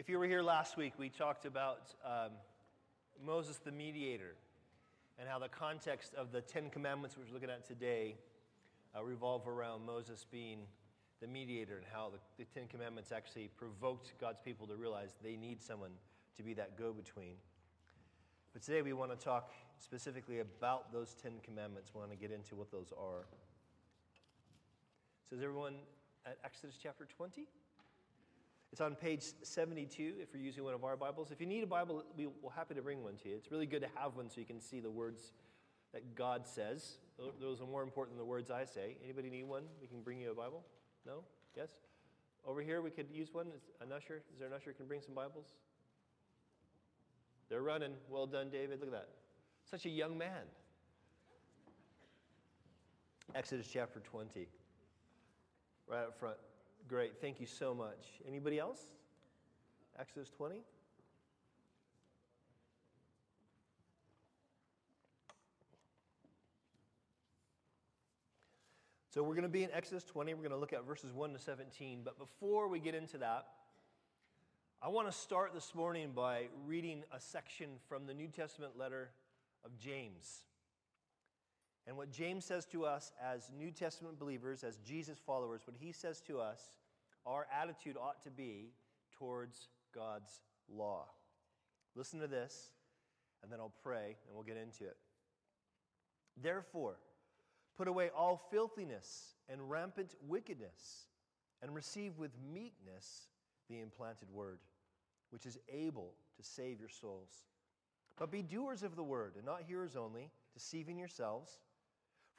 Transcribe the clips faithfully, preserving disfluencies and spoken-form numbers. If you were here last week, we talked about um, Moses the mediator and how the context of the Ten Commandments we're looking at today uh, revolve around Moses being the mediator and how the, the Ten Commandments actually provoked God's people to realize they need someone to be that go-between. But today we want to talk specifically about those Ten Commandments. We want to get into what those are. So is everyone at Exodus chapter twenty? It's on page seventy-two if you're using one of our Bibles. If you need a Bible, we will happy to bring one to you. It's really good to have one so you can see the words that God says. Those are more important than the words I say. Anybody need one? We can bring you a Bible. No? Yes? Over here, we could use one. Is an usher? Is there an usher who can bring some Bibles? They're running. Well done, David. Look at that. Such a young man. Exodus chapter twenty. Right up front. Great. Thank you so much. Anybody else? Exodus twenty? So we're going to be in Exodus twenty. We're going to look at verses one to seventeen. But before we get into that, I want to start this morning by reading a section from the New Testament letter of James. And what James says to us as New Testament believers, as Jesus followers, what he says to us, our attitude ought to be towards God's law. Listen to this, and then I'll pray, and we'll get into it. Therefore, put away all filthiness and rampant wickedness, and receive with meekness the implanted word, which is able to save your souls. But be doers of the word, and not hearers only, deceiving yourselves.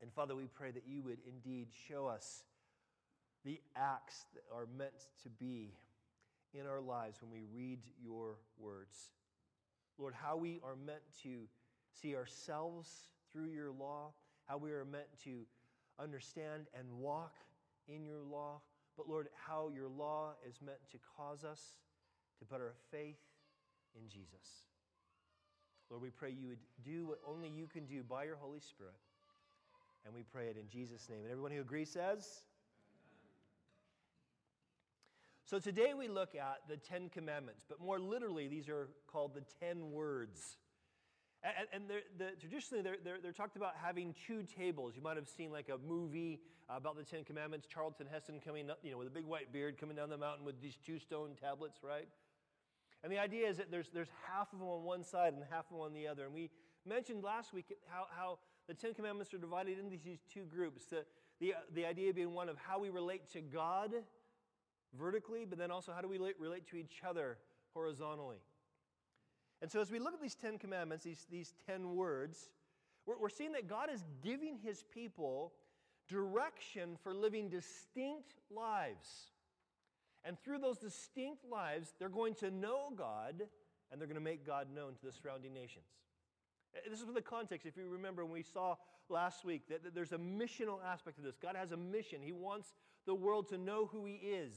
And Father, we pray that you would indeed show us the acts that are meant to be in our lives when we read your words. Lord, how we are meant to see ourselves through your law, how we are meant to understand and walk in your law, but Lord, how your law is meant to cause us to put our faith in Jesus. Lord, we pray you would do what only you can do by your Holy Spirit, and we pray it in Jesus' name. And everyone who agrees says? Amen. So today we look at the Ten Commandments, but more literally, these are called the Ten Words. And, and they're, the, traditionally, they're, they're, they're talked about having two tables. You might have seen like a movie about the Ten Commandments, Charlton Heston coming up, you know, with a big white beard coming down the mountain with these two stone tablets, right? And the idea is that there's, there's half of them on one side and half of them on the other. And we mentioned last week how, how the Ten Commandments are divided into these two groups. The, the, the idea being one of how we relate to God vertically, but then also how do we relate, relate to each other horizontally. And so as we look at these Ten Commandments, these, these ten words, we're, we're seeing that God is giving his people direction for living distinct lives. And through those distinct lives, they're going to know God, and they're going to make God known to the surrounding nations. This is the context, if you remember, when we saw last week that, that there's a missional aspect of this. God has a mission. He wants the world to know who he is.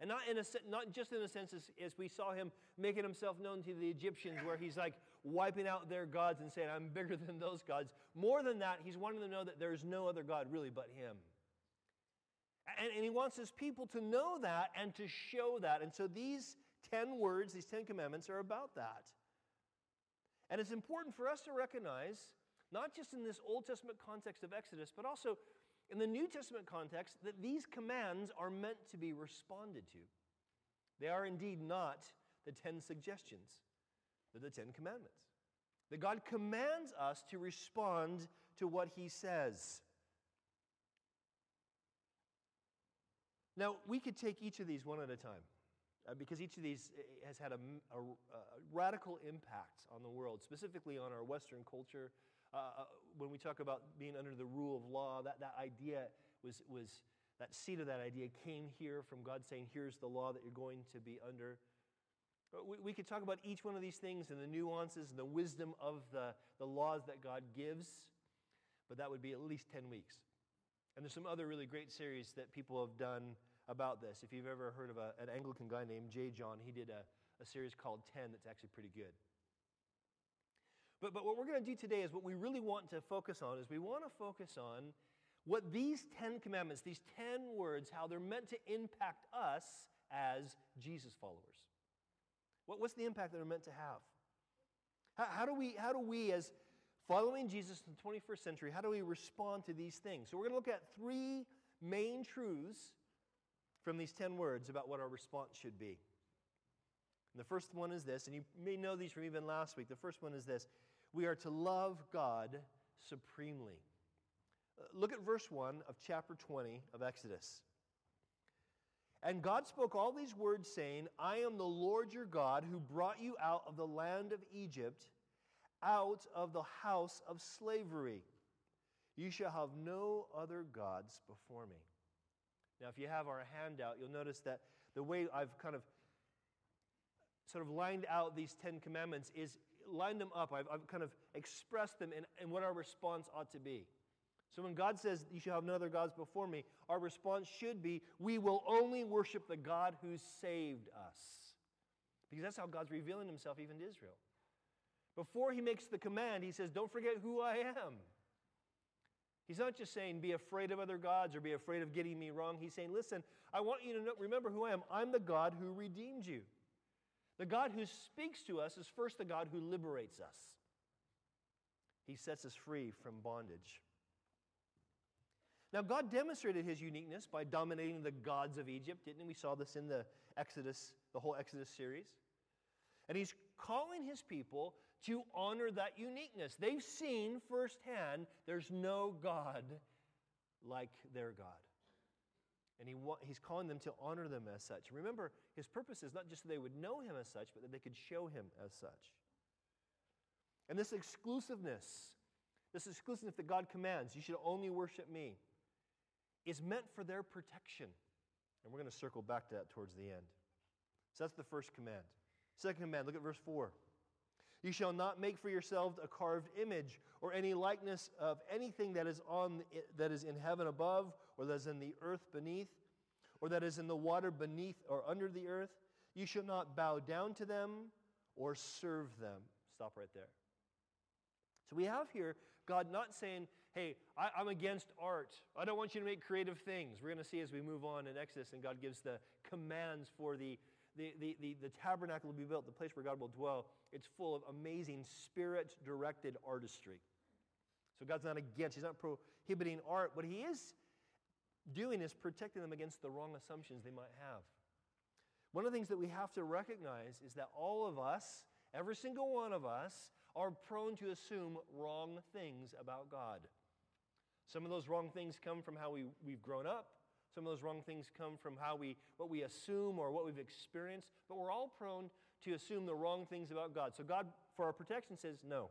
And not, in a, not just in a sense as, as we saw him making himself known to the Egyptians, where he's like wiping out their gods and saying, I'm bigger than those gods. More than that, he's wanting to know that there's no other God really but him. And, and he wants his people to know that and to show that. And so these ten words, these Ten Commandments are about that. And it's important for us to recognize, not just in this Old Testament context of Exodus, but also in the New Testament context, that these commands are meant to be responded to. They are indeed not the ten suggestions, but the Ten Commandments. That God commands us to respond to what he says. Now, we could take each of these one at a time, uh, because each of these has had a, a, a radical impact on the world, specifically on our Western culture. Uh, when we talk about being under the rule of law, that, that idea was, was, that seed of that idea came here from God saying, here's the law that you're going to be under. We, we could talk about each one of these things and the nuances and the wisdom of the, the laws that God gives, but that would be at least ten weeks. And there's some other really great series that people have done about this. If you've ever heard of a, an Anglican guy named J. John, he did a, a series called ten that's actually pretty good. But, but what we're going to do today is what we really want to focus on is we want to focus on what these Ten Commandments, these ten words, how they're meant to impact us as Jesus followers. What, what's the impact that they're meant to have? How, how do we, how do we as following Jesus in the twenty-first century, how do we respond to these things? So we're going to look at three main truths from these ten words about what our response should be. And the first one is this, and you may know these from even last week. The first one is this: we are to love God supremely. Look at verse one of chapter twenty of Exodus. And God spoke all these words, saying, I am the Lord your God, who brought you out of the land of Egypt, out of the house of slavery. You shall have no other gods before me. Now, if you have our handout, you'll notice that the way I've kind of sort of lined out these Ten Commandments is lined them up. I've, I've kind of expressed them in, in what our response ought to be. So when God says, you shall have no other gods before me, our response should be, we will only worship the God who saved us. Because that's how God's revealing himself even to Israel. Before he makes the command, he says, don't forget who I am. He's not just saying, be afraid of other gods or be afraid of getting me wrong. He's saying, listen, I want you to know, remember who I am. I'm the God who redeemed you. The God who speaks to us is first the God who liberates us. He sets us free from bondage. Now, God demonstrated his uniqueness by dominating the gods of Egypt, didn't he? We saw this in the Exodus, the whole Exodus series. And he's calling his people to honor that uniqueness. They've seen firsthand there's no God like their God. And he wa- he's calling them to honor them as such. Remember, his purpose is not just that they would know him as such, but that they could show him as such. And this exclusiveness, this exclusiveness that God commands, you should only worship me, is meant for their protection. And we're going to circle back to that towards the end. So that's the first command. Second command, look at verse four. You shall not make for yourselves a carved image or any likeness of anything that is on the, that is in heaven above, or that is in the earth beneath, or that is in the water beneath or under the earth. You shall not bow down to them or serve them. Stop right there. So we have here God not saying, hey, I, I'm against art. I don't want you to make creative things. We're going to see as we move on in Exodus, and God gives the commands for the The, the, the, the tabernacle will be built, the place where God will dwell. It's full of amazing spirit-directed artistry. So God's not against, he's not prohibiting art. What he is doing is protecting them against the wrong assumptions they might have. One of the things that we have to recognize is that all of us, every single one of us, are prone to assume wrong things about God. Some of those wrong things come from how we, we've grown up. Some of those wrong things come from how we, what we assume or what we've experienced, but we're all prone to assume the wrong things about God. So God, for our protection, says, no,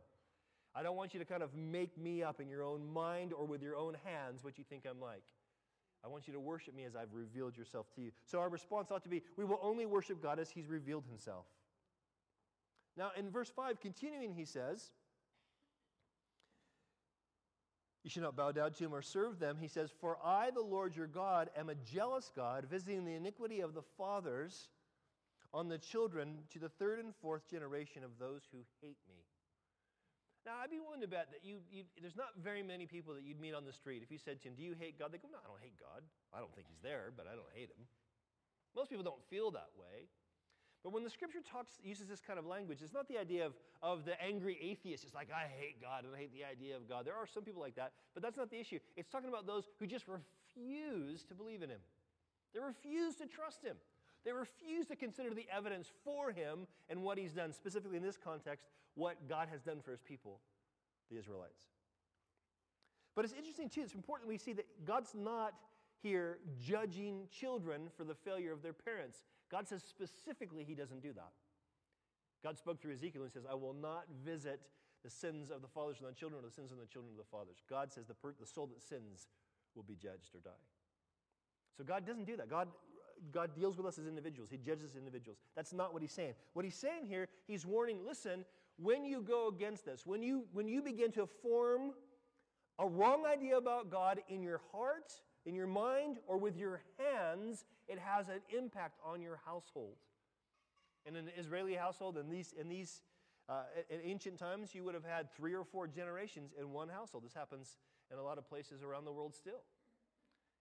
I don't want you to kind of make me up in your own mind or with your own hands what you think I'm like. I want you to worship me as I've revealed yourself to you. So our response ought to be, we will only worship God as he's revealed himself. Now in verse five, continuing, he says, you should not bow down to him or serve them. He says, for I, the Lord your God, am a jealous God, visiting the iniquity of the fathers on the children to the third and fourth generation of those who hate me. Now, I'd be willing to bet that you, you there's not very many people that you'd meet on the street. If you said to him, do you hate God? They go, no, I don't hate God. I don't think he's there, but I don't hate him. Most people don't feel that way. But when the scripture talks, uses this kind of language, it's not the idea of, of the angry atheist. It's like, I hate God and I hate the idea of God. There are some people like that, but that's not the issue. It's talking about those who just refuse to believe in him. They refuse to trust him. They refuse to consider the evidence for him and what he's done, specifically in this context, what God has done for his people, the Israelites. But it's interesting, too. It's important we see that God's not here judging children for the failure of their parents. God says specifically he doesn't do that. God spoke through Ezekiel and says, I will not visit the sins of the fathers on the children or the sins of the children of the fathers. God says the, per- the soul that sins will be judged or die. So God doesn't do that. God God deals with us as individuals. He judges as individuals. That's not what he's saying. What he's saying here, he's warning, listen, when you go against this, when you, when you begin to form a wrong idea about God in your heart, in your mind, or with your hands, it has an impact on your household. In an Israeli household, in these, in these uh, in ancient times, you would have had three or four generations in one household. This happens in a lot of places around the world still.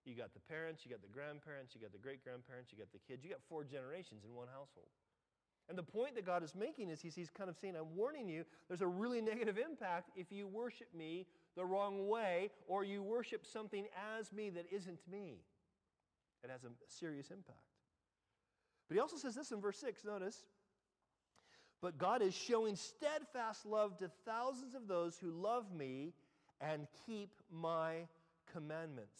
You got the parents, you got the grandparents, you got the great-grandparents, you got the kids. You got four generations in one household. And the point that God is making is he's, he's kind of saying, I'm warning you, there's a really negative impact if you worship me the wrong way or you worship something as me that isn't me. It has a serious impact. But he also says this in verse six, notice, but God is showing steadfast love to thousands of those who love me and keep my commandments.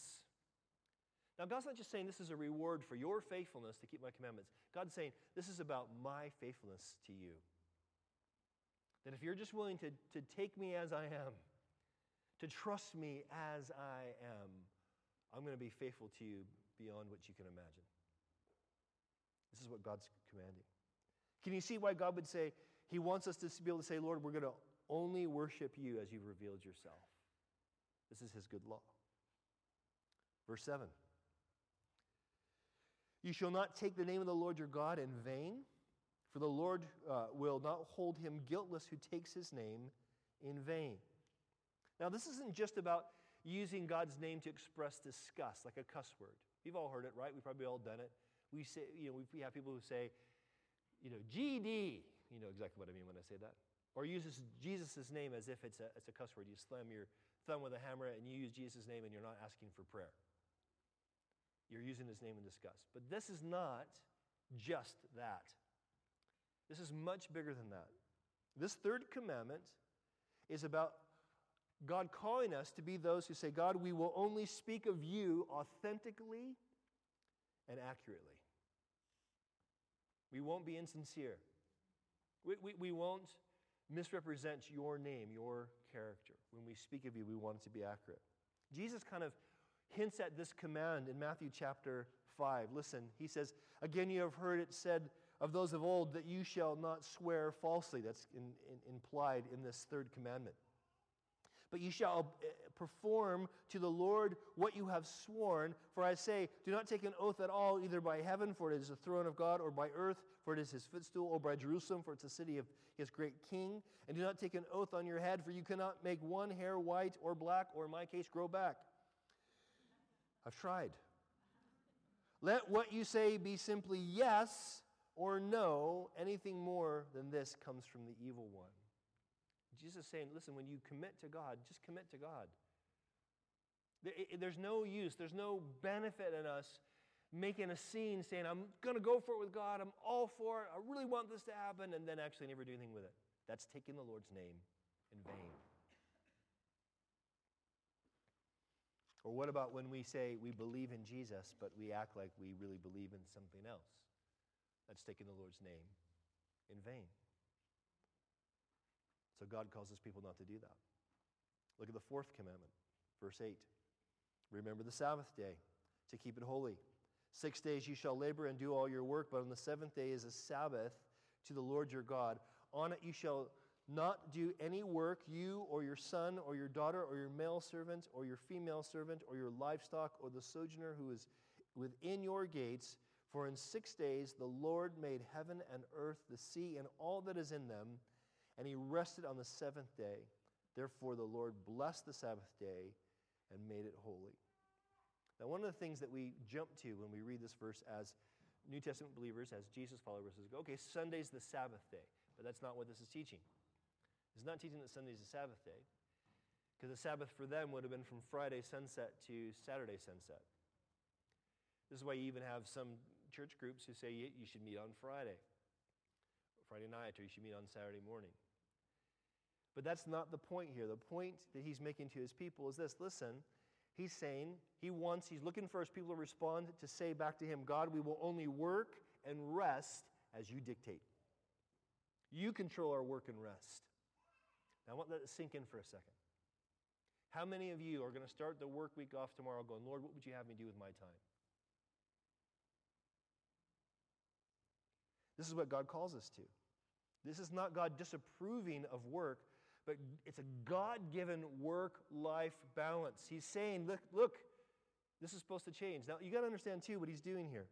Now, God's not just saying this is a reward for your faithfulness to keep my commandments. God's saying this is about my faithfulness to you. That if you're just willing to, to take me as I am, to trust me as I am, I'm going to be faithful to you beyond what you can imagine. This is what God's commanding. Can you see why God would say, he wants us to be able to say, Lord, we're going to only worship you as you've revealed yourself. This is his good law. Verse seven. You shall not take the name of the Lord your God in vain, for the Lord uh, will not hold him guiltless who takes his name in vain. Now, this isn't just about using God's name to express disgust, like a cuss word. You've all heard it, right? We've probably all done it. We say, you know, we have people who say, you know, G D. You know exactly what I mean when I say that. Or uses Jesus' name as if it's a, it's a cuss word. You slam your thumb with a hammer and you use Jesus' name and you're not asking for prayer. You're using his name in disgust. But this is not just that. This is much bigger than that. This third commandment is about God calling us to be those who say, God, we will only speak of you authentically and accurately. We won't be insincere. We, we, we won't misrepresent your name, your character. When we speak of you, we want it to be accurate. Jesus kind of hints at this command in Matthew chapter five. Listen, he says, again you have heard it said of those of old that you shall not swear falsely. That's in, in, implied in this third commandment. But you shall perform to the Lord what you have sworn. For I say, do not take an oath at all, either by heaven, for it is the throne of God, or by earth, for it is his footstool, or by Jerusalem, for it's the city of his great king. And do not take an oath on your head, for you cannot make one hair white or black, or in my case, grow back. I've tried. Let what you say be simply yes or no. Anything more than this comes from the evil one. Jesus is saying, listen, when you commit to God, just commit to God. There's no use, there's no benefit in us making a scene saying, I'm going to go for it with God, I'm all for it, I really want this to happen, and then actually never do anything with it. That's taking the Lord's name in vain. Or what about when we say we believe in Jesus, but we act like we really believe in something else? That's taking the Lord's name in vain. So God calls his people not to do that. Look at the fourth commandment, verse eight. Remember the Sabbath day to keep it holy. Six days you shall labor and do all your work, but on the seventh day is a Sabbath to the Lord your God. On it you shall not do any work, you or your son or your daughter or your male servant or your female servant or your livestock or the sojourner who is within your gates. For in six days the Lord made heaven and earth, the sea, and all that is in them, and he rested on the seventh day. Therefore the Lord blessed the Sabbath day and made it holy. Now, one of the things that we jump to when we read this verse as New Testament believers, as Jesus followers, is, okay, Sunday's the Sabbath day. But that's not what this is teaching. It's not teaching that Sunday's the Sabbath day, because the Sabbath for them would have been from Friday sunset to Saturday sunset. This is why you even have some church groups who say you should meet on Friday, Friday night, or you should meet on Saturday morning. But that's not the point here. The point that he's making to his people is this. Listen, he's saying, he wants, he's looking for his people to respond, to say back to him, God, we will only work and rest as you dictate. You control our work and rest. Now, I want that to sink in for a second. How many of you are going to start the work week off tomorrow going, Lord, what would you have me do with my time? This is what God calls us to. This is not God disapproving of work, but it's a God-given work-life balance. He's saying, look, look, this is supposed to change. Now, you got to understand, too, what he's doing here.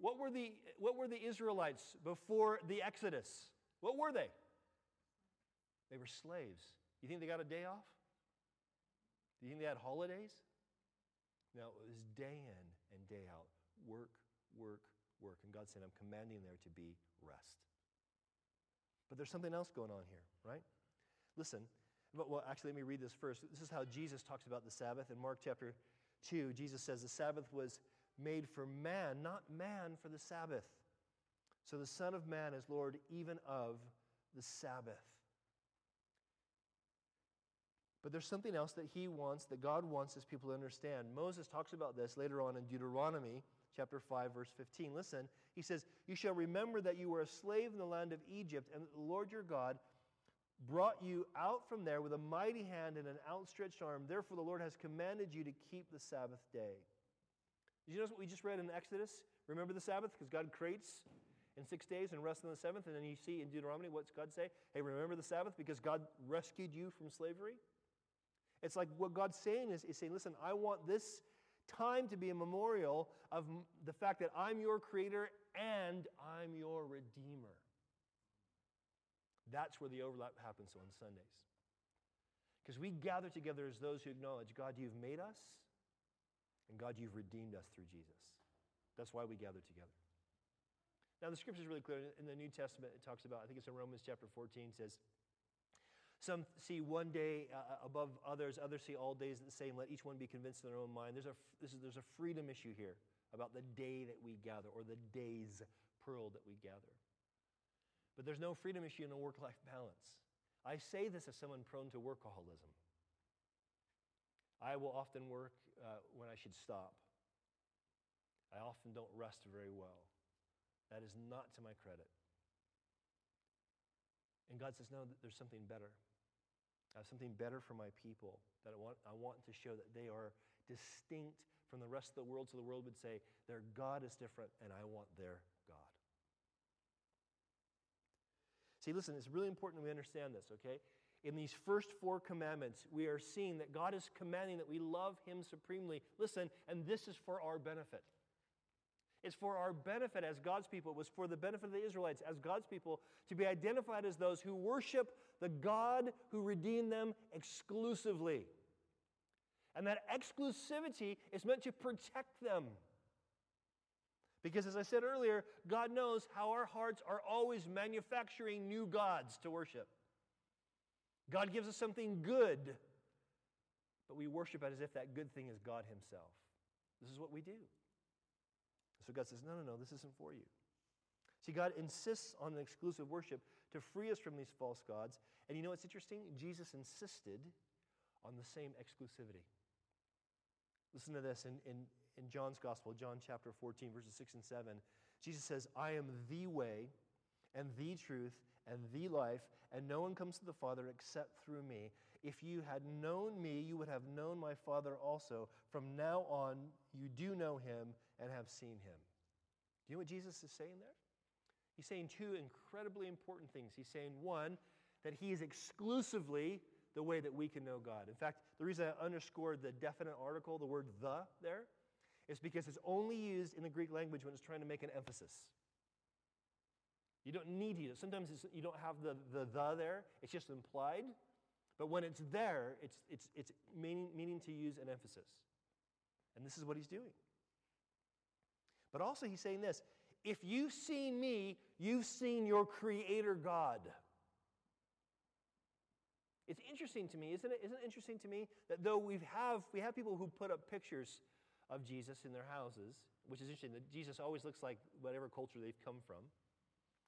What were the, what were the Israelites before the Exodus? What were they? They were slaves. You think they got a day off? Do you think they had holidays? No, it was day in and day out. Work, work, work. And God said, I'm commanding there to be rest. But there's something else going on here, right? Listen. Well, actually, let me read this first. This is how Jesus talks about the Sabbath. In Mark chapter two, Jesus says the Sabbath was made for man, not man for the Sabbath. So the Son of Man is Lord even of the Sabbath. But there's something else that he wants, that God wants his people to understand. Moses talks about this later on in Deuteronomy chapter five, verse fifteen. Listen, he says, you shall remember that you were a slave in the land of Egypt, and that the Lord your God brought you out from there with a mighty hand and an outstretched arm. Therefore, the Lord has commanded you to keep the Sabbath day. Did you notice what we just read in Exodus? Remember the Sabbath? Because God creates in six days and rests on the seventh. And then you see in Deuteronomy, what's God say? Hey, remember the Sabbath because God rescued you from slavery. It's like what God's saying is, is saying, listen, I want this time to be a memorial of the fact that I'm your creator and I'm your redeemer. That's where the overlap happens on Sundays. Because we gather together as those who acknowledge, God, you've made us, and God, you've redeemed us through Jesus. That's why we gather together. Now, the scripture is really clear. In the New Testament, it talks about, I think it's in Romans chapter fourteen, says, some see one day uh, above others, others see all days the same. Let each one be convinced in their own mind. There's a, this is, there's a freedom issue here about the day that we gather, or the days, plural, that we gather. But there's no freedom issue in a work-life balance. I say this as someone prone to workaholism. I will often work uh, when I should stop. I often don't rest very well. That is not to my credit. And God says, no, there's something better. I have something better for my people that I want, I want to show that they are distinct from the rest of the world, so the world would say, their God is different, and I want their God. See, listen, it's really important we understand this, okay? In these first four commandments, we are seeing that God is commanding that we love him supremely. Listen, and this is for our benefit. It's for our benefit as God's people. It was for the benefit of the Israelites as God's people to be identified as those who worship the God who redeemed them exclusively. And that exclusivity is meant to protect them. Because as I said earlier, God knows how our hearts are always manufacturing new gods to worship. God gives us something good, but we worship it as if that good thing is God himself. This is what we do. So God says, no, no, no, this isn't for you. See, God insists on an exclusive worship to free us from these false gods. And you know what's interesting? Jesus insisted on the same exclusivity. Listen to this in, in In John's gospel, John chapter fourteen, verses six and seven, Jesus says, I am the way and the truth and the life, and no one comes to the Father except through me. If you had known me, you would have known my Father also. From now on, you do know him and have seen him. Do you know what Jesus is saying there? He's saying two incredibly important things. He's saying, one, that he is exclusively the way that we can know God. In fact, the reason I underscored the definite article, the word the there, it's because it's only used in the Greek language when it's trying to make an emphasis. You don't need to. Sometimes it's, you don't have the, the the there. It's just implied. But when it's there, it's, it's, it's meaning, meaning to use an emphasis. And this is what he's doing. But also he's saying this. If you've seen me, you've seen your creator God. It's interesting to me, isn't it? Isn't it interesting to me that though we have we have people who put up pictures of Jesus in their houses, which is interesting, that Jesus always looks like whatever culture they've come from.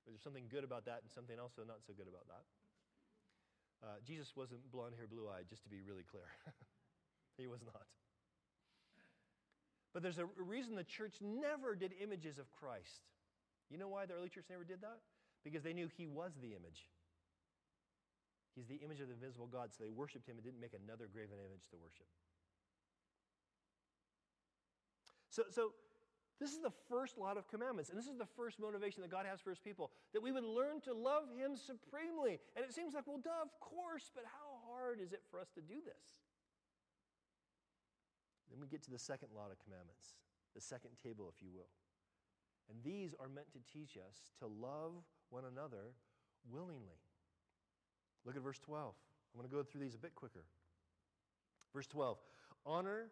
There's something good about that and something also not so good about that. Uh, Jesus wasn't blonde hair, blue eyed, just to be really clear. He was not. But there's a reason the church never did images of Christ. You know why the early church never did that? Because they knew he was the image. He's the image of the invisible God, so they worshiped him and didn't make another graven image to worship. So, so This is the first lot of commandments, and this is the first motivation that God has for his people, that we would learn to love him supremely. And it seems like, well, duh, of course, but how hard is it for us to do this? Then we get to the second lot of commandments, the second table, if you will. And these are meant to teach us to love one another willingly. Look at verse twelve. I'm going to go through these a bit quicker. Verse twelve, honor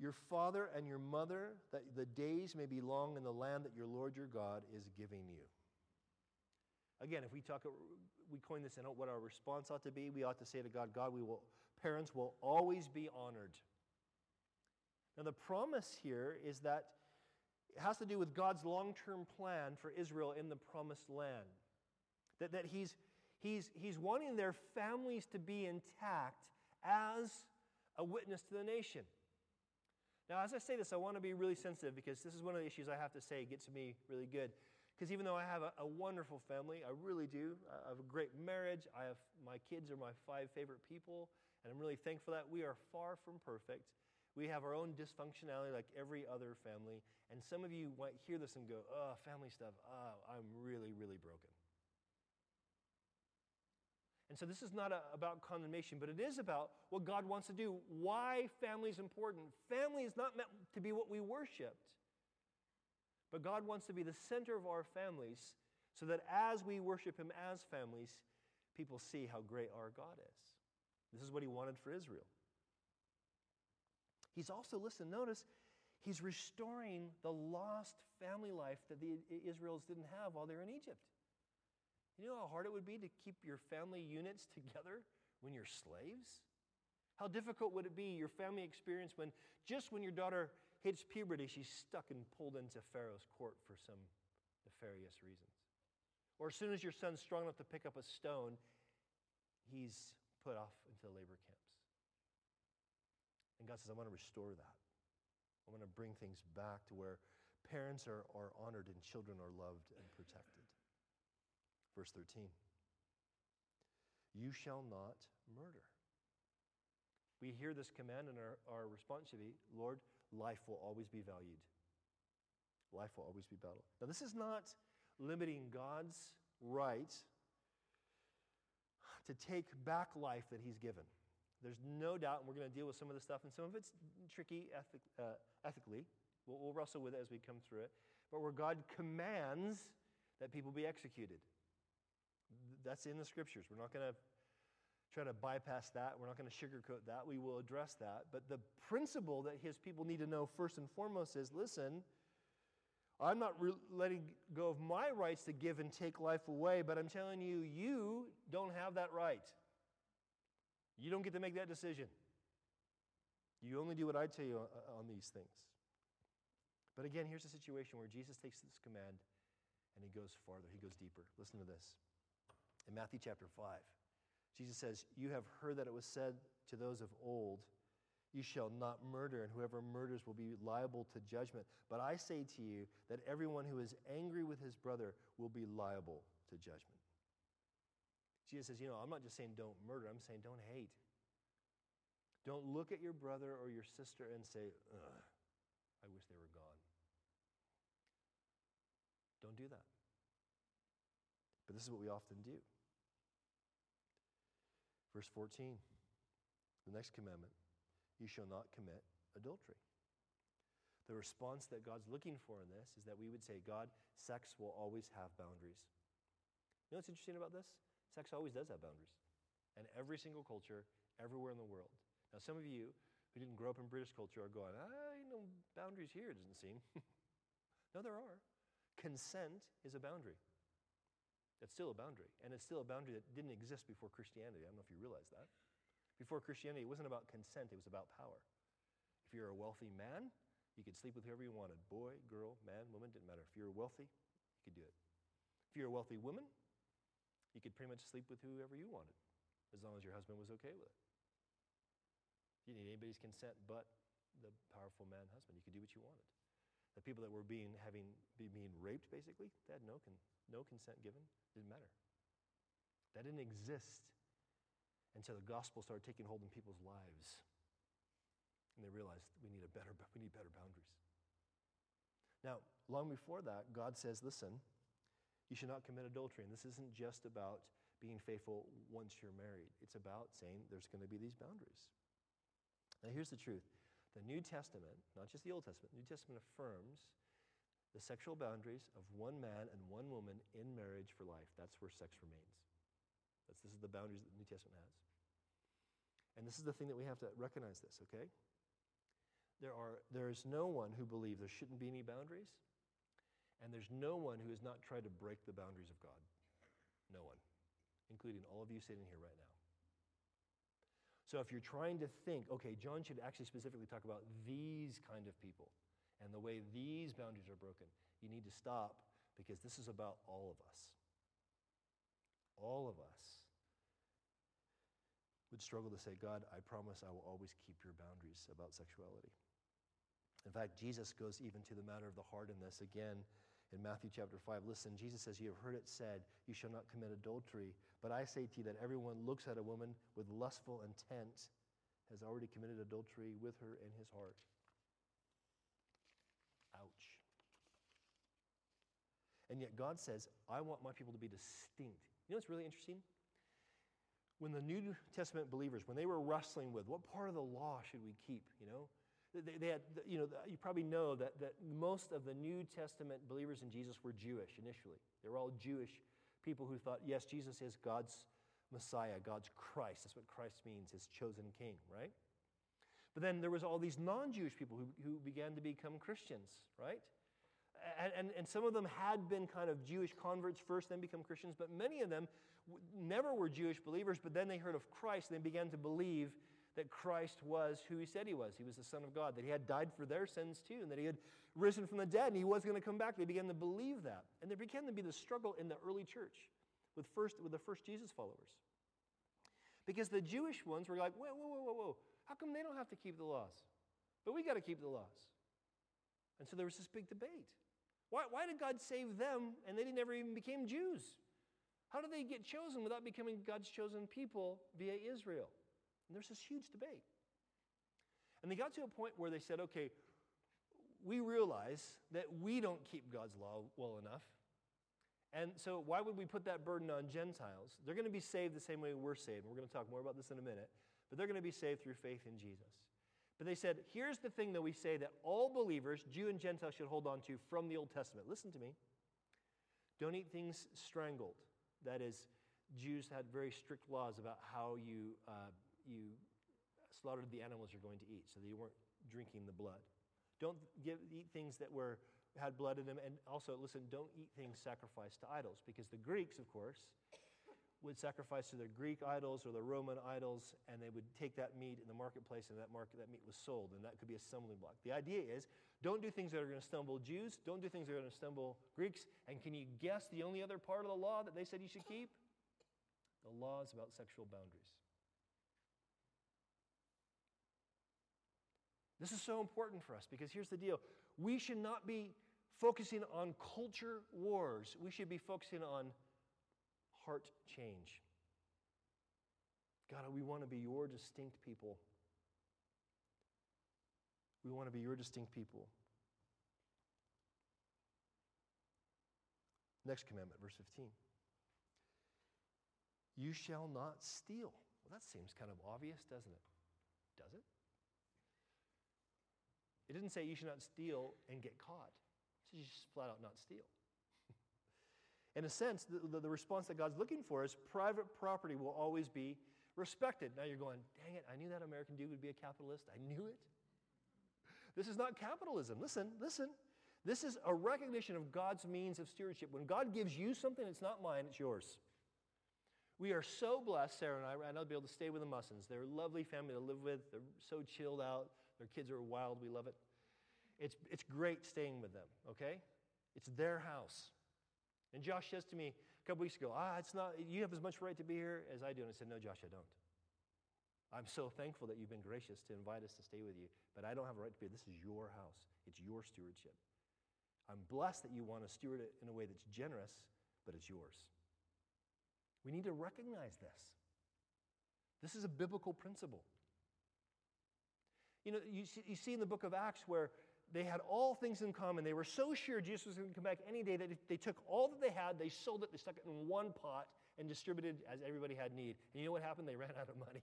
your father and your mother, that the days may be long in the land that your Lord your God is giving you. Again, if we talk, we coin this in what our response ought to be, we ought to say to God, God, we will, parents will always be honored. Now the promise here is that it has to do with God's long-term plan for Israel in the promised land. That, that he's, he's, he's wanting their families to be intact as a witness to the nation. Now, as I say this, I want to be really sensitive because this is one of the issues I have to say gets me really good. Because even though I have a, a wonderful family, I really do, I have a great marriage, I have, my kids are my five favorite people, and I'm really thankful that we are far from perfect. We have our own dysfunctionality like every other family, and some of you might hear this and go, oh, family stuff, oh, I'm really, really broken. And so this is not a, about condemnation, but it is about what God wants to do, why family is important. Family is not meant to be what we worshiped, but God wants to be the center of our families so that as we worship him as families, people see how great our God is. This is what he wanted for Israel. He's also, listen, notice, he's restoring the lost family life that the Israelites didn't have while they were in Egypt. You know how hard it would be to keep your family units together when you're slaves? How difficult would it be, your family experience, when just when your daughter hits puberty, she's stuck and pulled into Pharaoh's court for some nefarious reasons? Or as soon as your son's strong enough to pick up a stone, he's put off into labor camps. And God says, I want to restore that. I want to bring things back to where parents are, are honored and children are loved and protected. Verse thirteen, you shall not murder. We hear this command and our, our response should be, Lord, life will always be valued. Life will always be valued. Now this is not limiting God's right to take back life that he's given. There's no doubt, and we're going to deal with some of this stuff, and some of it's tricky ethic, uh, ethically. We'll, we'll wrestle with it as we come through it. But where God commands that people be executed. That's in the scriptures. We're not going to try to bypass that. We're not going to sugarcoat that. We will address that. But the principle that his people need to know first and foremost is, listen, I'm not re- letting go of my rights to give and take life away, but I'm telling you, you don't have that right. You don't get to make that decision. You only do what I tell you on, on these things. But again, here's a situation where Jesus takes this command and he goes farther. He goes deeper. Listen to this. In Matthew chapter five, Jesus says, you have heard that it was said to those of old, you shall not murder, and whoever murders will be liable to judgment. But I say to you that everyone who is angry with his brother will be liable to judgment. Jesus says, you know, I'm not just saying don't murder, I'm saying don't hate. Don't look at your brother or your sister and say, ugh, I wish they were gone. Don't do that. But this is what we often do. Verse fourteen, the next commandment, you shall not commit adultery. The response that God's looking for in this is that we would say, God, sex will always have boundaries. You know what's interesting about this? Sex always does have boundaries. And every single culture, everywhere in the world. Now, some of you who didn't grow up in British culture are going, ah, you know, boundaries here, it doesn't seem. No, there are. Consent is a boundary. That's still a boundary, and it's still a boundary that didn't exist before Christianity. I don't know if you realize that. Before Christianity, it wasn't about consent, it was about power. If you're a wealthy man, you could sleep with whoever you wanted, boy, girl, man, woman, didn't matter. If you're wealthy, you could do it. If you're a wealthy woman, you could pretty much sleep with whoever you wanted, as long as your husband was okay with it. You didn't need anybody's consent but the powerful man husband. You could do what you wanted. The people that were being having being raped, basically, they had no consent. No consent given, didn't matter. That didn't exist until the gospel started taking hold in people's lives. And they realized we need a better, we need better boundaries. Now, long before that, God says, listen, you should not commit adultery. And this isn't just about being faithful once you're married. It's about saying there's going to be these boundaries. Now, here's the truth. The New Testament, not just the Old Testament, the New Testament affirms the sexual boundaries of one man and one woman in marriage for life. That's where sex remains. That's, this is the boundaries that the New Testament has. And this is the thing that we have to recognize this, okay? There are, there is no one who believes there shouldn't be any boundaries, and there's no one who has not tried to break the boundaries of God. No one, including all of you sitting here right now. So if you're trying to think, okay, John should actually specifically talk about these kind of people and the way these boundaries are broken, you need to stop, because this is about all of us. All of us would struggle to say, God, I promise I will always keep your boundaries about sexuality. In fact, Jesus goes even to the matter of the heart in this. Again, in Matthew chapter five, listen, Jesus says, you have heard it said, you shall not commit adultery. But I say to you that everyone looks at a woman with lustful intent has already committed adultery with her in his heart. Ouch. And yet God says, I want my people to be distinct. You know what's really interesting? When the New Testament believers, when they were wrestling with what part of the law should we keep, you know, They, they had, you know, you probably know that, that most of the New Testament believers in Jesus were Jewish initially. They were all Jewish people who thought, yes, Jesus is God's Messiah, God's Christ. That's what Christ means, his chosen king, right? But then there was all these non-Jewish people who, who began to become Christians, right? And, and, and some of them had been kind of Jewish converts first, then become Christians, but many of them never were Jewish believers, but then they heard of Christ and they began to believe that Christ was who he said he was. He was the Son of God, that he had died for their sins too, and that he had risen from the dead, and he was going to come back. They began to believe that. And there began to be the struggle in the early church with, first, with the first Jesus followers. Because the Jewish ones were like, whoa, whoa, whoa, whoa, whoa. How come they don't have to keep the laws? But we got to keep the laws. And so there was this big debate. Why, why did God save them, and they never even became Jews? How did they get chosen without becoming God's chosen people via Israel? And there's this huge debate. And they got to a point where they said, okay, we realize that we don't keep God's law well enough. And so why would we put that burden on Gentiles? They're going to be saved the same way we're saved. We're going to talk more about this in a minute. But they're going to be saved through faith in Jesus. But they said, here's the thing that we say that all believers, Jew and Gentile, should hold on to from the Old Testament. Listen to me. Don't eat things strangled. That is, Jews had very strict laws about how you... Uh, you slaughtered the animals you're going to eat, so that you weren't drinking the blood. Don't give, eat things that were had blood in them, and also, listen, don't eat things sacrificed to idols, because the Greeks, of course, would sacrifice to their Greek idols or their Roman idols, and they would take that meat in the marketplace, and that market that meat was sold, and that could be a stumbling block. The idea is, don't do things that are going to stumble Jews, don't do things that are going to stumble Greeks, and can you guess the only other part of the law that they said you should keep? The laws about sexual boundaries. This is so important for us, because here's the deal. We should not be focusing on culture wars. We should be focusing on heart change. God, we want to be your distinct people. We want to be your distinct people. Next commandment, verse fifteen. You shall not steal. Well, that seems kind of obvious, doesn't it? Does it? It didn't say you should not steal and get caught. It says you should flat out not steal. In a sense, the, the, the response that God's looking for is private property will always be respected. Now you're going, dang it, I knew that American dude would be a capitalist. I knew it. This is not capitalism. Listen, listen. This is a recognition of God's means of stewardship. When God gives you something, it's not mine, it's yours. We are so blessed, Sarah and I, right now, to be able to stay with the Mussons. They're a lovely family to live with. They're so chilled out. Their kids are wild. We love it. It's, it's great staying with them, okay? It's their house. And Josh says to me a couple weeks ago, ah, it's not, you have as much right to be here as I do. And I said, no, Josh, I don't. I'm so thankful that you've been gracious to invite us to stay with you, but I don't have a right to be here. This is your house. It's your stewardship. I'm blessed that you want to steward it in a way that's generous, but it's yours. We need to recognize this. This is a biblical principle. You know, you see, you see in the book of Acts where they had all things in common. They were so sure Jesus was going to come back any day that they took all that they had, they sold it, they stuck it in one pot, and distributed as everybody had need. And you know what happened? They ran out of money.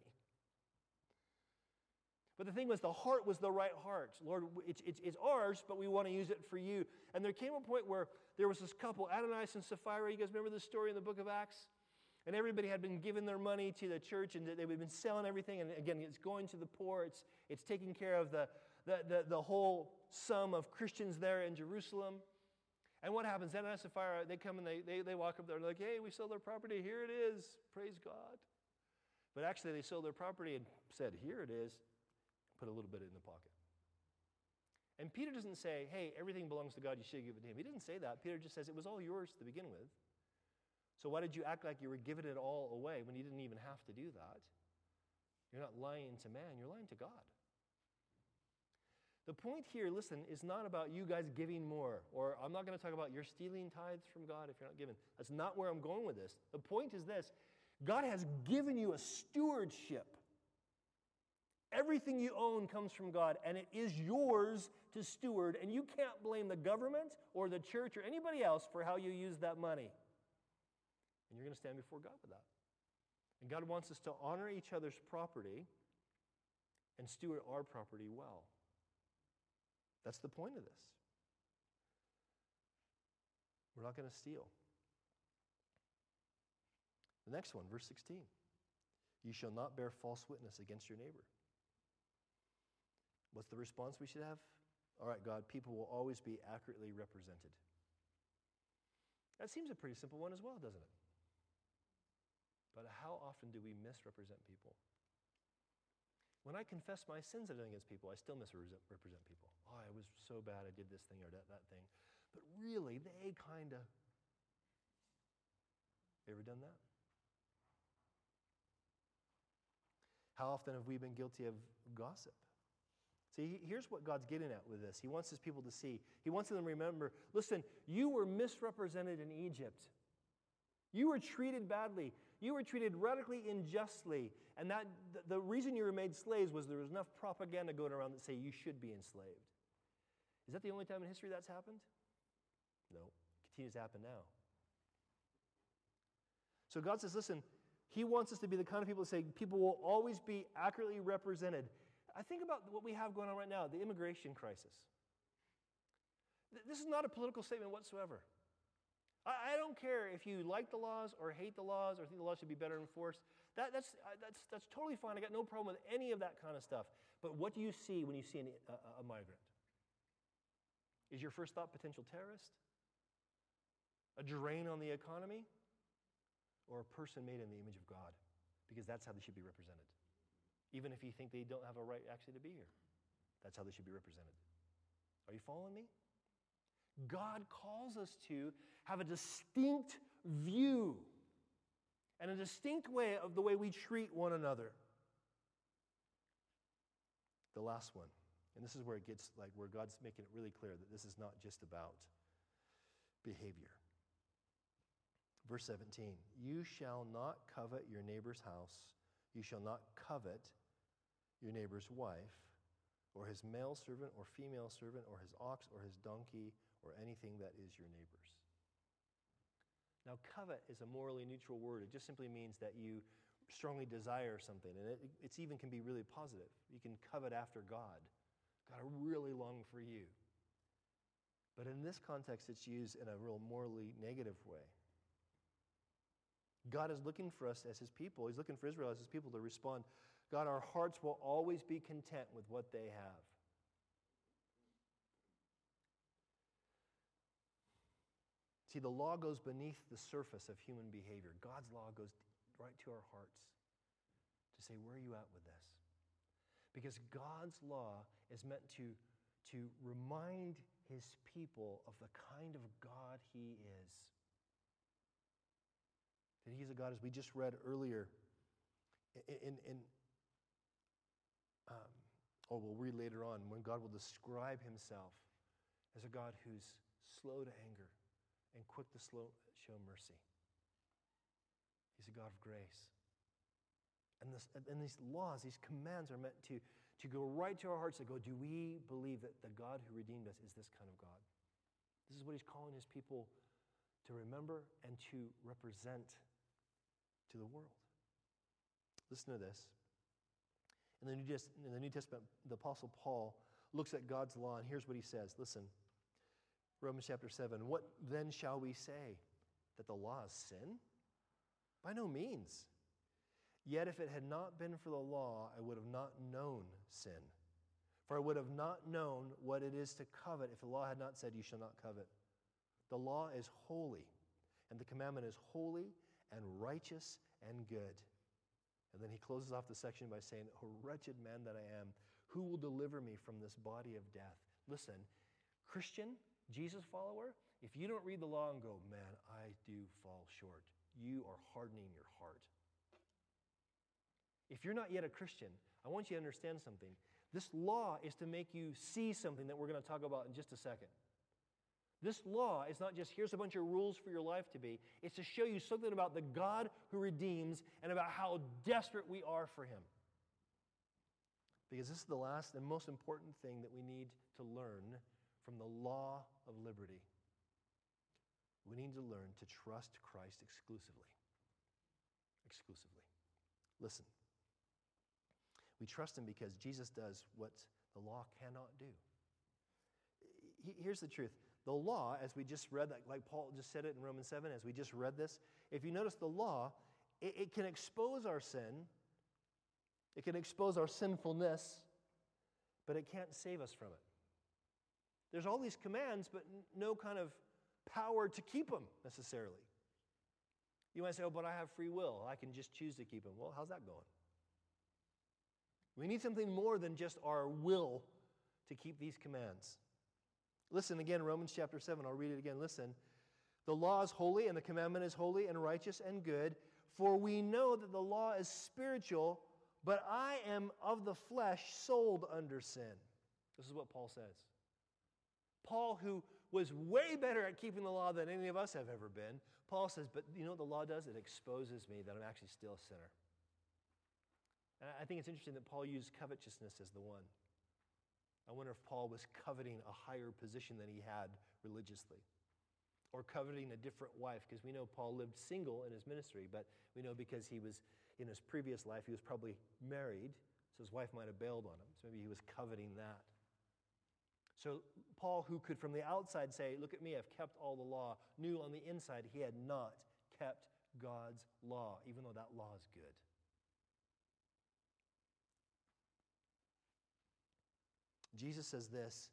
But the thing was, the heart was the right heart. Lord, it's, it's, it's ours, but we want to use it for you. And there came a point where there was this couple, Ananias and Sapphira. You guys remember this story in the book of Acts? And everybody had been giving their money to the church, and they had been selling everything. And again, it's going to the poor. It's, it's taking care of the, the, the, the whole sum of Christians there in Jerusalem. And what happens? Ananias and Sapphira, they come and they, they, they walk up there and they're like, hey, we sold our property. Here it is. Praise God. But actually, they sold their property and said, here it is. Put a little bit in the pocket. And Peter doesn't say, hey, everything belongs to God, you should give it to him. He didn't say that. Peter just says, it was all yours to begin with. So why did you act like you were giving it all away when you didn't even have to do that? You're not lying to man, you're lying to God. The point here, listen, is not about you guys giving more, or I'm not going to talk about you're stealing tithes from God if you're not giving. That's not where I'm going with this. The point is this: God has given you a stewardship. Everything you own comes from God, and it is yours to steward, and you can't blame the government or the church or anybody else for how you use that money. And you're going to stand before God with that. And God wants us to honor each other's property and steward our property well. That's the point of this. We're not going to steal. The next one, verse sixteen. You shall not bear false witness against your neighbor. What's the response we should have? All right, God, people will always be accurately represented. That seems a pretty simple one as well, doesn't it? But how often do we misrepresent people? When I confess my sins that I've done against people, I still misrepresent people. Oh, I was so bad, I did this thing or that, that thing. But really, they kind of... Ever done that? How often have we been guilty of gossip? See, here's what God's getting at with this. He wants his people to see. He wants them to remember, listen, you were misrepresented in Egypt. You were treated badly. You were treated radically injustly. And that the reason you were made slaves was there was enough propaganda going around that say you should be enslaved. Is that the only time in history that's happened? No. It continues to happen now. So God says, listen, he wants us to be the kind of people that say people will always be accurately represented. I think about what we have going on right now, the immigration crisis. This is not a political statement whatsoever. I, I don't care if you like the laws or hate the laws or think the laws should be better enforced. That, that's, that's, that's totally fine. I got no problem with any of that kind of stuff. But what do you see when you see an, a, a migrant? Is your first thought potential terrorist? A drain on the economy? Or a person made in the image of God? Because that's how they should be represented. Even if you think they don't have a right actually to be here. That's how they should be represented. Are you following me? God calls us to have a distinct view and a distinct way of the way we treat one another. The last one, and this is where it gets like where God's making it really clear that this is not just about behavior. Verse seventeen, you shall not covet your neighbor's house. You shall not covet your neighbor's wife, or his male servant, or female servant, or his ox, or his donkey, or anything that is your neighbor's. Now, covet is a morally neutral word. It just simply means that you strongly desire something, and it it's even can be really positive. You can covet after God. God, I really long for you. But in this context, it's used in a real morally negative way. God is looking for us as his people. He's looking for Israel as his people to respond. God, our hearts will always be content with what they have. See, the law goes beneath the surface of human behavior. God's law goes right to our hearts to say, where are you at with this? Because God's law is meant to, to remind his people of the kind of God he is. That he's a God, as we just read earlier, in, in um, or we'll read later on, when God will describe himself as a God who's slow to anger and quick to slow, show mercy. He's a God of grace. And, this, and these laws, these commands are meant to, to go right to our hearts and go, do we believe that the God who redeemed us is this kind of God? This is what he's calling his people to remember and to represent to the world. Listen to this. In the New Testament, in the New Testament, the Apostle Paul looks at God's law, and here's what he says. Listen, Romans chapter seven, what then shall we say? That the law is sin? By no means. Yet if it had not been for the law, I would have not known sin. For I would have not known what it is to covet if the law had not said, you shall not covet. The law is holy, and the commandment is holy and righteous and good. And then he closes off the section by saying, oh, wretched man that I am, who will deliver me from this body of death? Listen, Christian, Jesus follower, if you don't read the law and go, man, I do fall short, you are hardening your heart. If you're not yet a Christian, I want you to understand something. This law is to make you see something that we're going to talk about in just a second. This law is not just here's a bunch of rules for your life to be. It's to show you something about the God who redeems and about how desperate we are for him. Because this is the last and most important thing that we need to learn from the law of liberty. We need to learn to trust Christ exclusively. Exclusively. Listen. We trust him because Jesus does what the law cannot do. Here's the truth. The law, as we just read, like Paul just said it in Romans seven, as we just read this, if you notice the law, it, it can expose our sin. It can expose our sinfulness, but it can't save us from it. There's all these commands, but no kind of power to keep them necessarily. You might say, oh, but I have free will. I can just choose to keep them. Well, how's that going? We need something more than just our will to keep these commands. Listen again, Romans chapter seven. I'll read it again. Listen. The law is holy, and the commandment is holy and righteous and good. For we know that the law is spiritual, but I am of the flesh, sold under sin. This is what Paul says. Paul, who was way better at keeping the law than any of us have ever been, Paul says, but you know what the law does? It exposes me that I'm actually still a sinner. And I think it's interesting that Paul used covetousness as the one. I wonder if Paul was coveting a higher position than he had religiously, or coveting a different wife, because we know Paul lived single in his ministry, but we know because he was, in his previous life, he was probably married, so his wife might have bailed on him, so maybe he was coveting that. So Paul, who could from the outside say, look at me, I've kept all the law, knew on the inside he had not kept God's law, even though that law is good. Jesus says this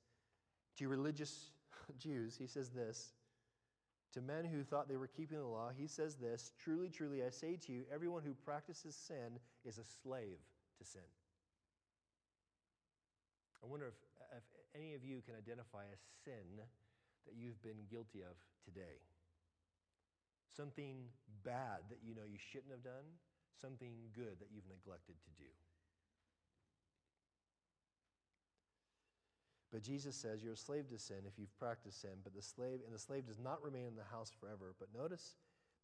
to religious Jews. He says this to men who thought they were keeping the law. He says this, truly, truly, I say to you, everyone who practices sin is a slave to sin. I wonder if, if any of you can identify a sin that you've been guilty of today. Something bad that you know you shouldn't have done, something good that you've neglected to do. But Jesus says you're a slave to sin if you've practiced sin, but the slave and the slave does not remain in the house forever. But notice,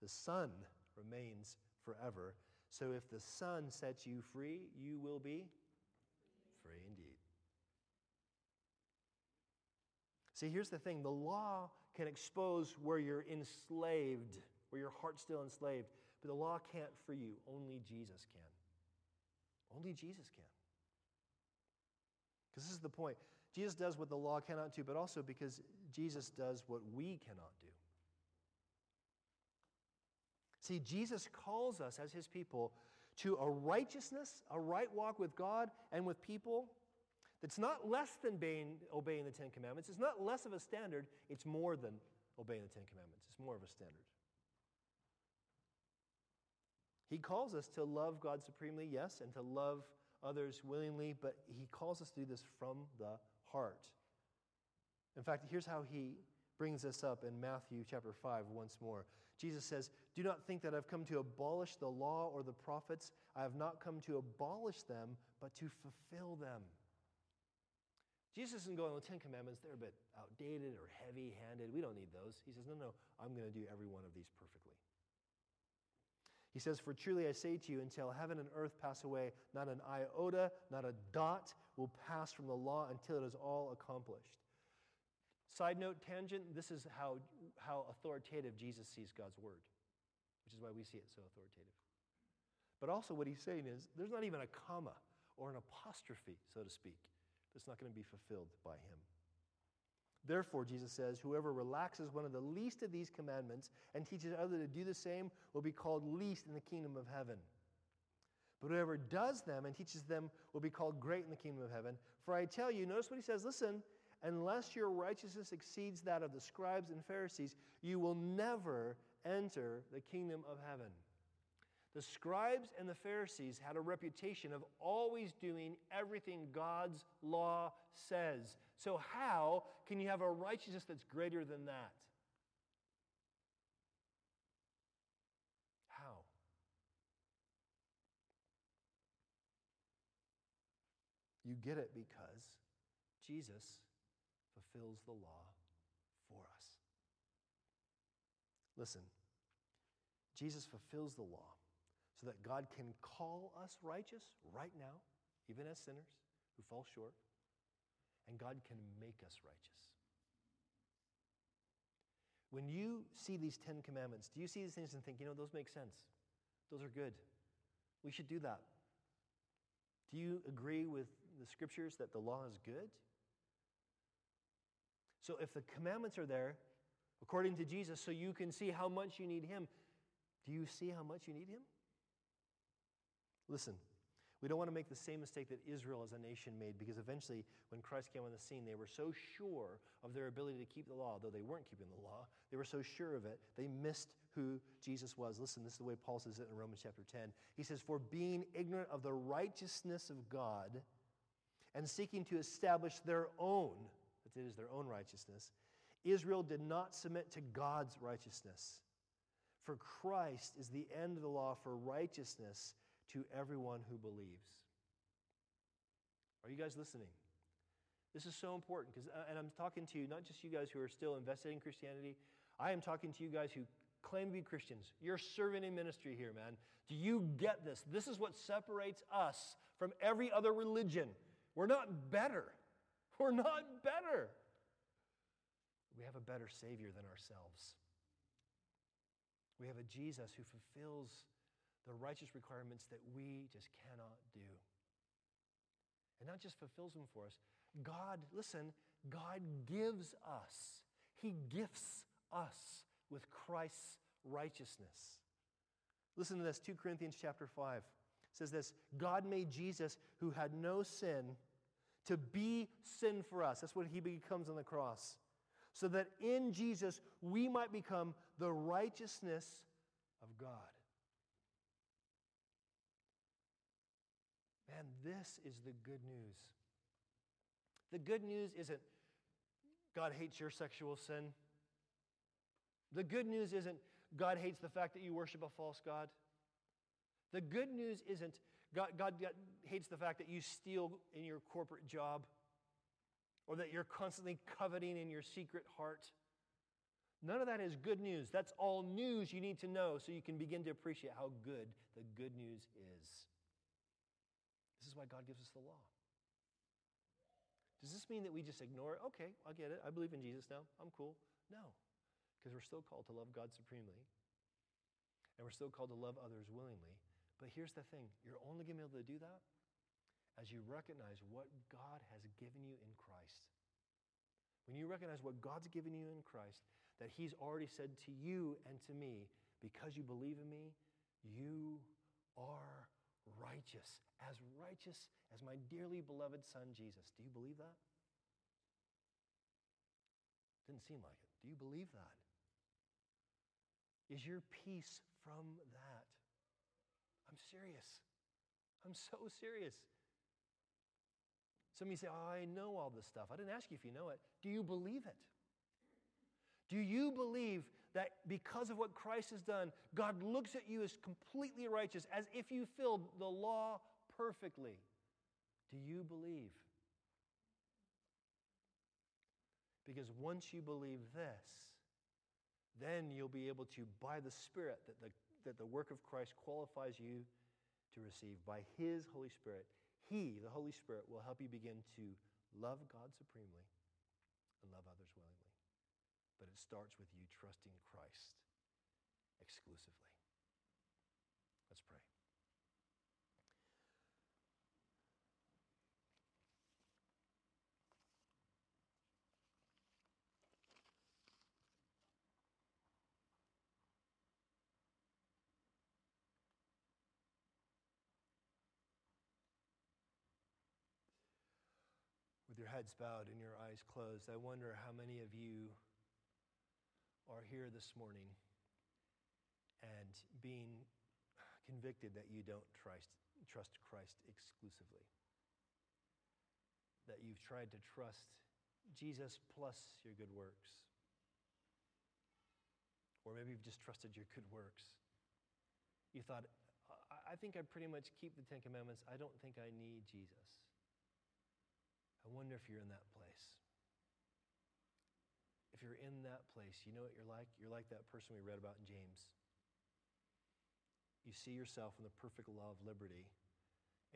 the Son remains forever. So if the Son sets you free, you will be free indeed. See, here's the thing. The law can expose where you're enslaved, where your heart's still enslaved, but the law can't free you. Only Jesus can. Only Jesus can. Because this is the point. Jesus does what the law cannot do, but also because Jesus does what we cannot do. See, Jesus calls us as his people to a righteousness, a right walk with God and with people that's not less than obeying, obeying the Ten Commandments. It's not less of a standard. It's more than obeying the Ten Commandments. It's more of a standard. He calls us to love God supremely, yes, and to love others willingly, but he calls us to do this from the heart. In fact, here's how he brings this up in Matthew chapter five once more. Jesus says, do not think that I've come to abolish the law or the prophets. I have not come to abolish them, but to fulfill them. Jesus isn't going on the Ten Commandments. They're a bit outdated or heavy-handed. We don't need those. He says, no, no, I'm going to do every one of these perfectly. He says, "For truly I say to you, until heaven and earth pass away, not an iota, not a dot will pass from the law until it is all accomplished." Side note, tangent, this is how, how authoritative Jesus sees God's word, which is why we see it so authoritative. But also what he's saying is there's not even a comma or an apostrophe, so to speak, that's not going to be fulfilled by him. Therefore, Jesus says, whoever relaxes one of the least of these commandments and teaches others to do the same will be called least in the kingdom of heaven. But whoever does them and teaches them will be called great in the kingdom of heaven. For I tell you, notice what he says, listen, unless your righteousness exceeds that of the scribes and Pharisees, you will never enter the kingdom of heaven. The scribes and the Pharisees had a reputation of always doing everything God's law says. So how can you have a righteousness that's greater than that? How? You get it because Jesus fulfills the law for us. Listen, Jesus fulfills the law so that God can call us righteous right now, even as sinners who fall short, and God can make us righteous. When you see these Ten Commandments, do you see these things and think, you know, those make sense? Those are good. We should do that. Do you agree with the scriptures that the law is good? So if the commandments are there, according to Jesus, so you can see how much you need him, do you see how much you need him? Listen, we don't want to make the same mistake that Israel as a nation made, because eventually when Christ came on the scene, they were so sure of their ability to keep the law, though they weren't keeping the law. They were so sure of it, they missed who Jesus was. Listen, this is the way Paul says it in Romans chapter ten. He says, "For being ignorant of the righteousness of God and seeking to establish their own," that is their own righteousness, "Israel did not submit to God's righteousness. For Christ is the end of the law for righteousness to everyone who believes." Are you guys listening? This is so important, because, and I'm talking to you, not just you guys who are still invested in Christianity. I am talking to you guys who claim to be Christians. You're serving in ministry here, man. Do you get this? This is what separates us from every other religion. We're not better. We're not better. We have a better Savior than ourselves. We have a Jesus who fulfills the righteous requirements that we just cannot do. And not just fulfills them for us. God, listen, God gives us. He gifts us with Christ's righteousness. Listen to this, Second Corinthians chapter five. It says this, "God made Jesus, who had no sin, to be sin for us." That's what he becomes on the cross. "So that in Jesus we might become the righteousness of God." Man, this is the good news. The good news isn't God hates your sexual sin. The good news isn't God hates the fact that you worship a false god. The good news isn't God, God, God hates the fact that you steal in your corporate job, or that you're constantly coveting in your secret heart. None of that is good news. That's all news you need to know so you can begin to appreciate how good the good news is. This is why God gives us the law. Does this mean that we just ignore it? Okay, I get it. I believe in Jesus now. I'm cool. No, because we're still called to love God supremely, and we're still called to love others willingly. But here's the thing. You're only going to be able to do that as you recognize what God has given you in Christ. When you recognize what God's given you in Christ, that he's already said to you and to me, because you believe in me, you are righteous, as righteous as my dearly beloved son Jesus. Do you believe that? Didn't seem like it. Do you believe that? Is your peace from that? I'm serious. I'm so serious. Some of you say, "Oh, I know all this stuff." I didn't ask you if you know it. Do you believe it? Do you believe that because of what Christ has done, God looks at you as completely righteous, as if you filled the law perfectly? Do you believe? Because once you believe this, then you'll be able to, by the Spirit that the that the work of Christ qualifies you to receive by his Holy Spirit. He, the Holy Spirit, will help you begin to love God supremely and love others willingly. But it starts with you trusting Christ exclusively. Let's pray. With your heads bowed and your eyes closed, I wonder how many of you are here this morning and being convicted that you don't trust, trust Christ exclusively, that you've tried to trust Jesus plus your good works, or maybe you've just trusted your good works. You thought, I, I think I pretty much keep the Ten Commandments. I don't think I need Jesus. I wonder if you're in that place. If you're in that place, you know what you're like? You're like that person we read about in James. You see yourself in the perfect law of liberty,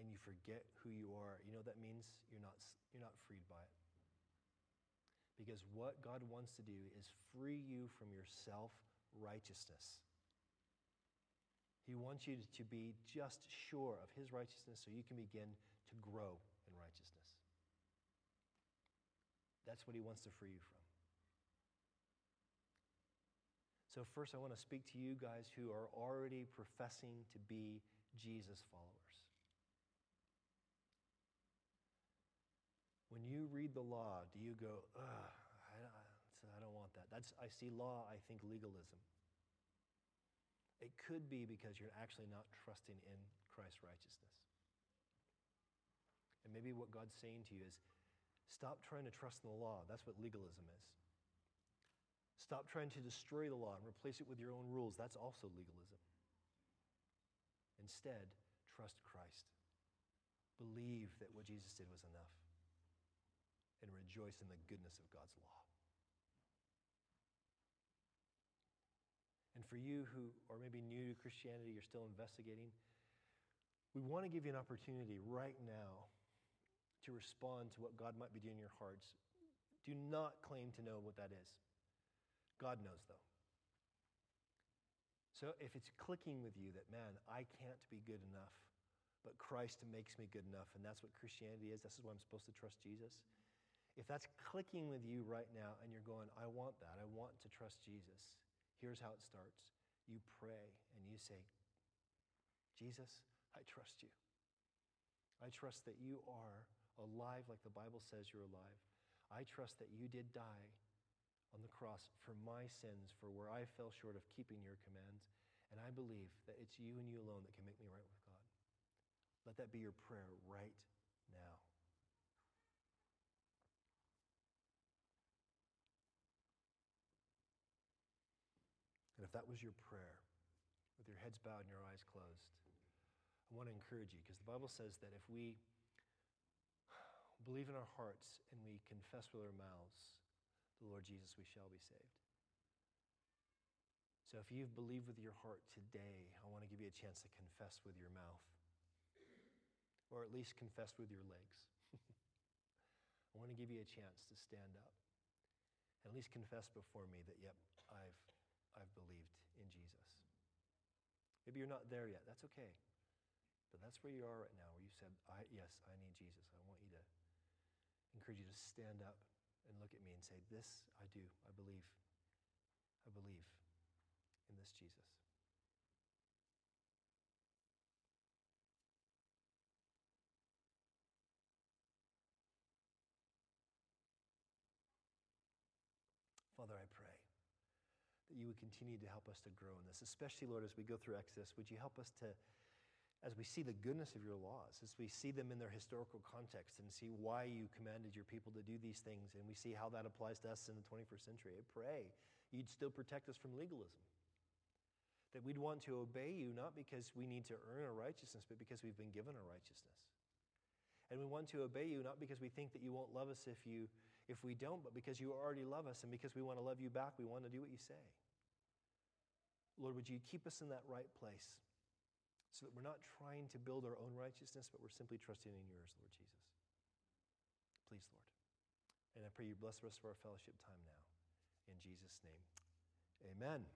and you forget who you are. You know what that means? You're not, you're not freed by it. Because what God wants to do is free you from your self-righteousness. He wants you to be just sure of his righteousness so you can begin to grow in righteousness. That's what he wants to free you from. So first, I want to speak to you guys who are already professing to be Jesus followers. When you read the law, do you go, ugh, I don't, I don't want that. That's, I see law, I think legalism. It could be because you're actually not trusting in Christ's righteousness. And maybe what God's saying to you is, stop trying to trust in the law. That's what legalism is. Stop trying to destroy the law and replace it with your own rules. That's also legalism. Instead, trust Christ. Believe that what Jesus did was enough and rejoice in the goodness of God's law. And for you who are maybe new to Christianity, you're still investigating, we want to give you an opportunity right now to respond to what God might be doing in your hearts. Do not claim to know what that is. God knows, though. So if it's clicking with you that, man, I can't be good enough, but Christ makes me good enough, and that's what Christianity is, this is why I'm supposed to trust Jesus. If that's clicking with you right now and you're going, I want that, I want to trust Jesus, here's how it starts. You pray and you say, Jesus, I trust you. I trust that you are alive like the Bible says you're alive. I trust that you did die on the cross for my sins, for where I fell short of keeping your commands, and I believe that it's you and you alone that can make me right with God. Let that be your prayer right now. And if that was your prayer, with your heads bowed and your eyes closed, I want to encourage you, because the Bible says that if we believe in our hearts and we confess with our mouths the Lord Jesus, we shall be saved. So if you've believed with your heart today, I want to give you a chance to confess with your mouth, or at least confess with your legs. I want to give you a chance to stand up and at least confess before me that, yep, I've, I've believed in Jesus. Maybe you're not there yet. That's okay. But that's where you are right now, where you said, I, yes, I need Jesus. I want you to encourage you to stand up and look at me and say, this I do. I believe. I believe in this Jesus. Father, I pray that you would continue to help us to grow in this, especially, Lord, as we go through Exodus. Would you help us to, as we see the goodness of your laws, as we see them in their historical context and see why you commanded your people to do these things, and we see how that applies to us in the twenty-first century, I pray you'd still protect us from legalism, that we'd want to obey you not because we need to earn our righteousness, but because we've been given our righteousness. And we want to obey you not because we think that you won't love us if, you, if we don't, but because you already love us, and because we want to love you back, we want to do what you say. Lord, would you keep us in that right place so that we're not trying to build our own righteousness, but we're simply trusting in yours, Lord Jesus. Please, Lord. And I pray you bless the rest of our fellowship time now. In Jesus' name, amen.